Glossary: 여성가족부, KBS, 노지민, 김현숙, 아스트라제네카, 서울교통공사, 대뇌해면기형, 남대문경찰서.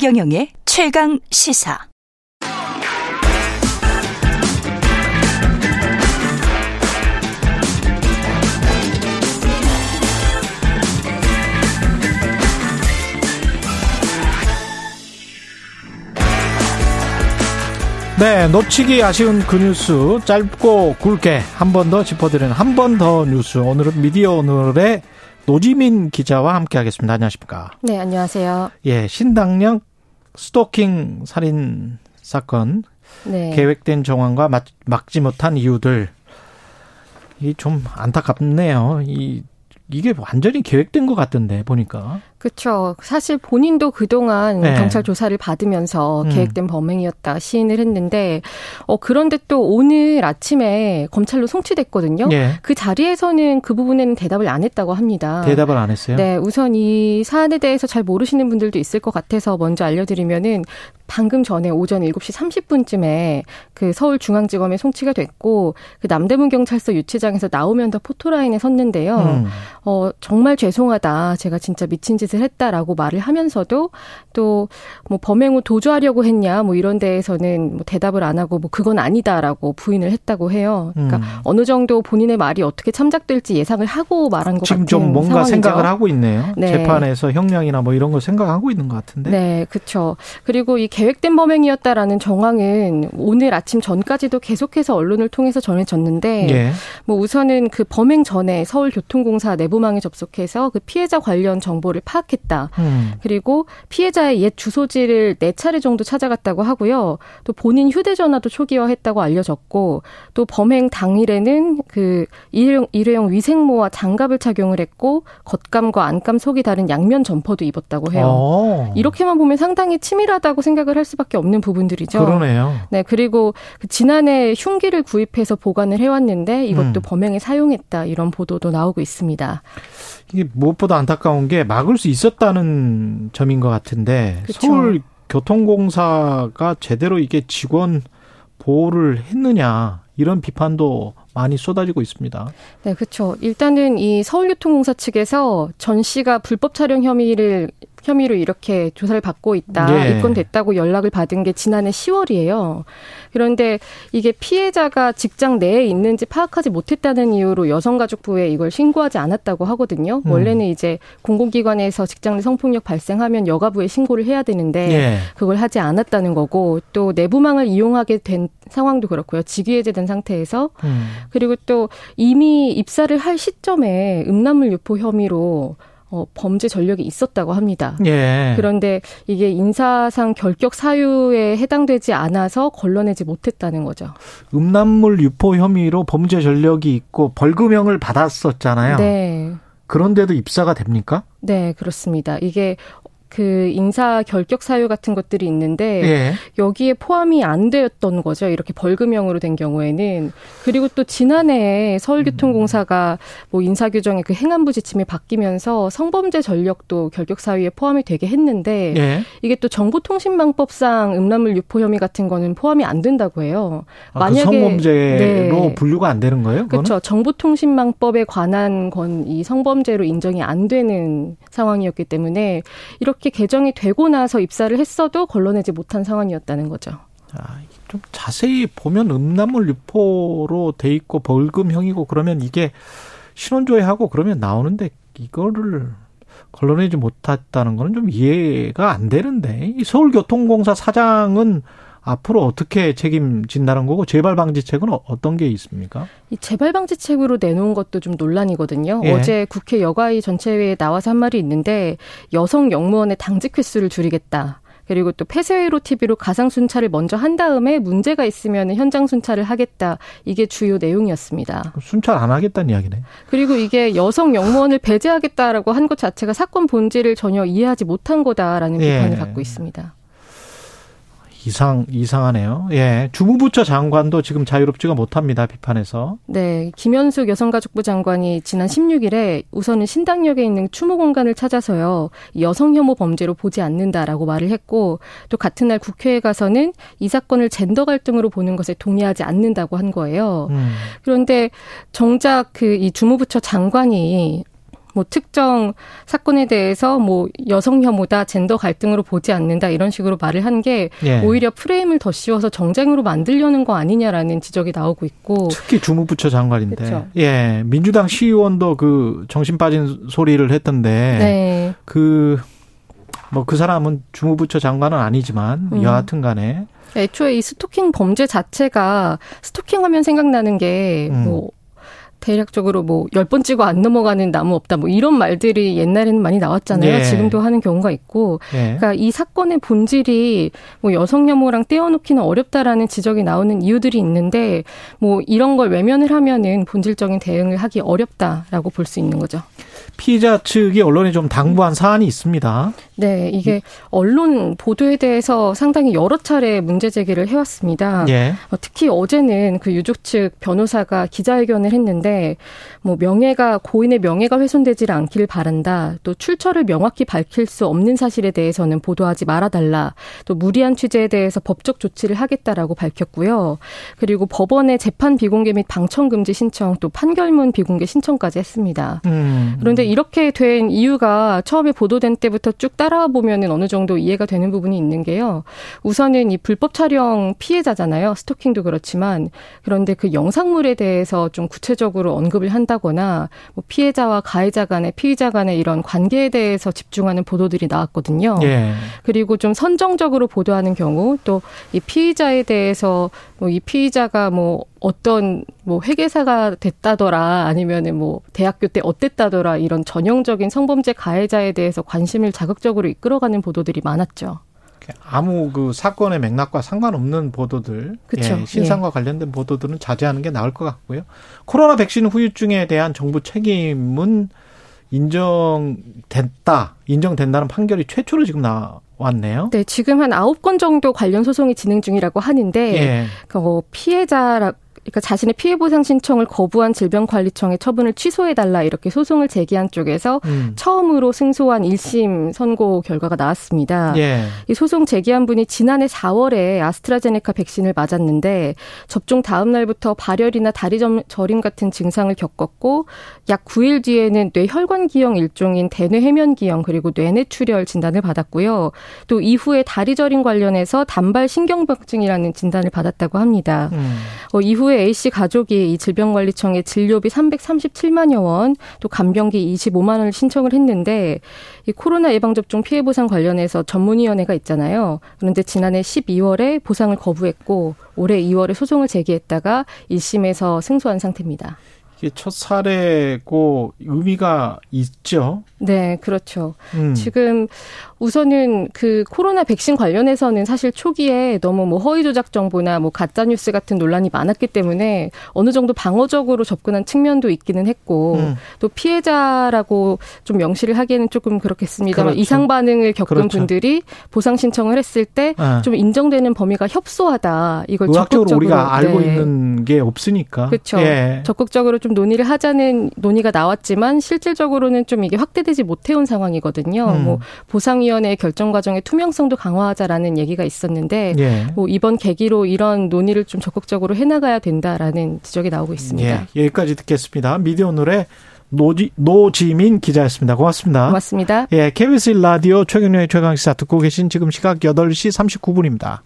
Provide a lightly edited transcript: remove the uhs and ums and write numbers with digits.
최경영의 최강 시사. 네, 놓치기 아쉬운 그 뉴스 짧고 굵게 한 번 더 짚어드리는 한 번 더 뉴스. 오늘은 미디어 오늘의 노지민 기자와 함께하겠습니다. 안녕하십니까? 네, 안녕하세요. 예, 신당역 스토킹 살인 사건. 네. 계획된 정황과 막지 못한 이유들. 이 좀 안타깝네요. 이게 완전히 계획된 것 같던데 보니까. 그렇죠. 사실 본인도 그동안 네. 경찰 조사를 받으면서 계획된 범행이었다 시인을 했는데 그런데 또 오늘 아침에 검찰로 송치됐거든요. 네. 그 자리에서는 그 부분에는 대답을 안 했다고 합니다. 대답을 안 했어요? 네. 우선 이 사안에 대해서 잘 모르시는 분들도 있을 것 같아서 먼저 알려드리면은 방금 전에 오전 7시 30분쯤에 그 서울중앙지검에 송치가 됐고 그 남대문경찰서 유치장에서 나오면서 포토라인에 섰는데요. 정말 죄송하다. 제가 진짜 미친 짓을 했다라고 말을 하면서도 또 뭐 범행 후 도주하려고 했냐 뭐 이런 데에서는 뭐 대답을 안 하고 뭐 그건 아니다라고 부인을 했다고 해요. 그러니까 어느 정도 본인의 말이 어떻게 참작될지 예상을 하고 말한 것 같은 상황이죠. 지금 좀 뭔가 생각을 하고 있네요. 네. 재판에서 형량이나 뭐 이런 걸 생각하고 있는 것 같은데. 네, 그렇죠. 그리고 이 계획된 범행이었다라는 정황은 오늘 아침 전까지도 계속해서 언론을 통해서 전해졌는데 예. 뭐 우선은 그 범행 전에 서울교통공사 내부망에 접속해서 그 피해자 관련 정보를 파악했다. 그리고 피해자의 옛 주소지를 4차례 정도 찾아갔다고 하고요. 또 본인 휴대전화도 초기화했다고 알려졌고 또 범행 당일에는 그 일회용 위생모와 장갑을 착용을 했고 겉감과 안감 속이 다른 양면 점퍼도 입었다고 해요. 오. 이렇게만 보면 상당히 치밀하다고 생각을 할 수밖에 없는 부분들이죠. 그러네요. 네, 그리고 지난해 흉기를 구입해서 보관을 해왔는데 이것도 범행에 사용했다 이런 보도도 나오고 있습니다. 이게 무엇보다 안타까운 게 막을 수 있었다는 점인 것 같은데 그쵸. 서울교통공사가 제대로 이게 직원 보호를 했느냐 이런 비판도 많이 쏟아지고 있습니다. 네, 그렇죠. 일단은 이 서울교통공사 측에서 전 씨가 불법 촬영 혐의로 이렇게 조사를 받고 있다. 예. 입건됐다고 연락을 받은 게 지난해 10월이에요. 그런데 이게 피해자가 직장 내에 있는지 파악하지 못했다는 이유로 여성가족부에 이걸 신고하지 않았다고 하거든요. 원래는 이제 공공기관에서 직장 내 성폭력 발생하면 여가부에 신고를 해야 되는데 예. 그걸 하지 않았다는 거고 또 내부망을 이용하게 된 상황도 그렇고요. 직위해제된 상태에서. 그리고 또 이미 입사를 할 시점에 음란물 유포 혐의로 범죄 전력이 있었다고 합니다. 예. 그런데 이게 인사상 결격 사유에 해당되지 않아서 걸러내지 못했다는 거죠. 음란물 유포 혐의로 범죄 전력이 있고 벌금형을 받았었잖아요. 네. 그런데도 입사가 됩니까? 네, 그렇습니다. 이게 그 인사 결격 사유 같은 것들이 있는데 예. 여기에 포함이 안 되었던 거죠. 이렇게 벌금형으로 된 경우에는. 그리고 또 지난해에 서울교통공사가 뭐 인사 규정의 그 행안부 지침이 바뀌면서 성범죄 전력도 결격 사유에 포함이 되게 했는데 예. 이게 또 정보통신망법상 음란물 유포 혐의 같은 거는 포함이 안 된다고 해요. 만약에 그 성범죄로 네. 분류가 안 되는 거예요? 그렇죠. 그거는? 정보통신망법에 관한 건 이 성범죄로 인정이 안 되는 상황이었기 때문에 이렇게 개정이 되고 나서 입사를 했어도 걸러내지 못한 상황이었다는 거죠. 좀 자세히 보면 음란물 유포로 돼 있고 벌금형이고 그러면 이게 신원조회하고 그러면 나오는데 이거를 걸러내지 못했다는 건 좀 이해가 안 되는데 이 서울교통공사 사장은 앞으로 어떻게 책임진다는 거고 재발방지책은 어떤 게 있습니까? 이 재발방지책으로 내놓은 것도 좀 논란이거든요. 예. 어제 국회 여가위 전체회의에 나와서 한 말이 있는데 여성 영무원의 당직 횟수를 줄이겠다. 그리고 또 폐쇄회로 TV로 가상 순찰을 먼저 한 다음에 문제가 있으면 현장 순찰을 하겠다. 이게 주요 내용이었습니다. 순찰 안 하겠다는 이야기네. 그리고 이게 여성 영무원을 배제하겠다라고 한 것 자체가 사건 본질을 전혀 이해하지 못한 거다라는 예. 비판을 받고 있습니다. 이상하네요. 예. 주무부처 장관도 지금 자유롭지가 못합니다. 비판에서. 네. 김현숙 여성가족부 장관이 지난 16일에 우선은 신당역에 있는 추모 공간을 찾아서요. 여성혐오 범죄로 보지 않는다라고 말을 했고 또 같은 날 국회에 가서는 이 사건을 젠더 갈등으로 보는 것에 동의하지 않는다고 한 거예요. 그런데 정작 그 이 주무부처 장관이 뭐 특정 사건에 대해서 뭐 여성 혐오다, 젠더 갈등으로 보지 않는다 이런 식으로 말을 한 게 예. 오히려 프레임을 더 씌워서 정쟁으로 만들려는 거 아니냐라는 지적이 나오고 있고. 특히 주무부처 장관인데. 그렇죠. 예, 민주당 시의원도 그 정신 빠진 소리를 했던데 네. 그 사람은 주무부처 장관은 아니지만 여하튼 간에. 애초에 이 스토킹 범죄 자체가 스토킹하면 생각나는 게 뭐 대략적으로 뭐 10번 찍어 안 넘어가는 나무 없다 뭐 이런 말들이 옛날에는 많이 나왔잖아요. 예. 지금도 하는 경우가 있고. 예. 그러니까 이 사건의 본질이 뭐 여성 혐오랑 떼어놓기는 어렵다라는 지적이 나오는 이유들이 있는데 뭐 이런 걸 외면을 하면은 본질적인 대응을 하기 어렵다라고 볼 수 있는 거죠. 피의자 측이 언론에 좀 당부한 사안이 있습니다. 네, 이게 언론 보도에 대해서 상당히 여러 차례 문제 제기를 해왔습니다. 예. 특히 어제는 그 유족 측 변호사가 기자회견을 했는데 뭐 고인의 명예가 훼손되질 않기를 바란다. 또 출처를 명확히 밝힐 수 없는 사실에 대해서는 보도하지 말아달라. 또 무리한 취재에 대해서 법적 조치를 하겠다라고 밝혔고요. 그리고 법원에 재판 비공개 및 방청 금지 신청, 또 판결문 비공개 신청까지 했습니다. 그런데 이렇게 된 이유가 처음에 보도된 때부터 쭉 따라와 보면은 어느 정도 이해가 되는 부분이 있는 게요. 우선은 이 불법 촬영 피해자잖아요. 스토킹도 그렇지만 그런데 그 영상물에 대해서 좀 구체적으로 언급을 한다거나 뭐 피해자와 피의자 간의 이런 관계에 대해서 집중하는 보도들이 나왔거든요. 예. 그리고 좀 선정적으로 보도하는 경우 또 이 피의자에 대해서 뭐 이 피의자가 뭐 어떤 뭐 회계사가 됐다더라 아니면은 뭐 대학교 때 어땠다더라 이런 전형적인 성범죄 가해자에 대해서 관심을 자극적으로 이끌어가는 보도들이 많았죠. 아무 그 사건의 맥락과 상관없는 보도들, 예, 신상과 예. 관련된 보도들은 자제하는 게 나을 것 같고요. 코로나 백신 후유증에 대한 정부 책임은 인정된다는 판결이 최초로 지금 왔네요. 네, 지금 한 9건 정도 관련 소송이 진행 중이라고 하는데 예. 그러니까 자신의 피해보상 신청을 거부한 질병관리청의 처분을 취소해달라 이렇게 소송을 제기한 쪽에서 처음으로 승소한 1심 선고 결과가 나왔습니다. 예. 이 소송 제기한 분이 지난해 4월에 아스트라제네카 백신을 맞았는데 접종 다음 날부터 발열이나 다리 저림 같은 증상을 겪었고 약 9일 뒤에는 뇌혈관기형 일종인 대뇌해면기형 그리고 뇌내출혈 진단을 받았고요. 또 이후에 다리 저림 관련해서 단발신경병증이라는 진단을 받았다고 합니다. 이후에 A씨 가족이 이 질병관리청에 진료비 337만여 원, 또 간병비 25만 원을 신청을 했는데 이 코로나 예방접종 피해보상 관련해서 전문위원회가 있잖아요. 그런데 지난해 12월에 보상을 거부했고 올해 2월에 소송을 제기했다가 1심에서 승소한 상태입니다. 이게 첫 사례고 의미가 있죠? 네, 그렇죠. 지금 우선은 그 코로나 백신 관련해서는 사실 초기에 너무 뭐 허위 조작 정보나 뭐 가짜 뉴스 같은 논란이 많았기 때문에 어느 정도 방어적으로 접근한 측면도 있기는 했고 또 피해자라고 좀 명시를 하기에는 조금 그렇겠습니다만 그렇죠. 이상 반응을 겪은 그렇죠. 분들이 보상 신청을 했을 때 좀 인정되는 범위가 협소하다. 이걸 의학적으로 우리가 알고 있는 게 없으니까. 그렇죠. 예. 적극적으로 좀 논의를 하자는 논의가 나왔지만 실질적으로는 좀 이게 확대되지 못해온 상황이거든요. 뭐 보상위원회의 결정 과정의 투명성도 강화하자라는 얘기가 있었는데 예. 뭐 이번 계기로 이런 논의를 좀 적극적으로 해나가야 된다라는 지적이 나오고 있습니다. 예. 여기까지 듣겠습니다. 미디어오늘의 노지민 기자였습니다. 고맙습니다. 고맙습니다. 예, KBS 1라디오 최경영의 최강시사 듣고 계신 지금 시각 8시 39분입니다.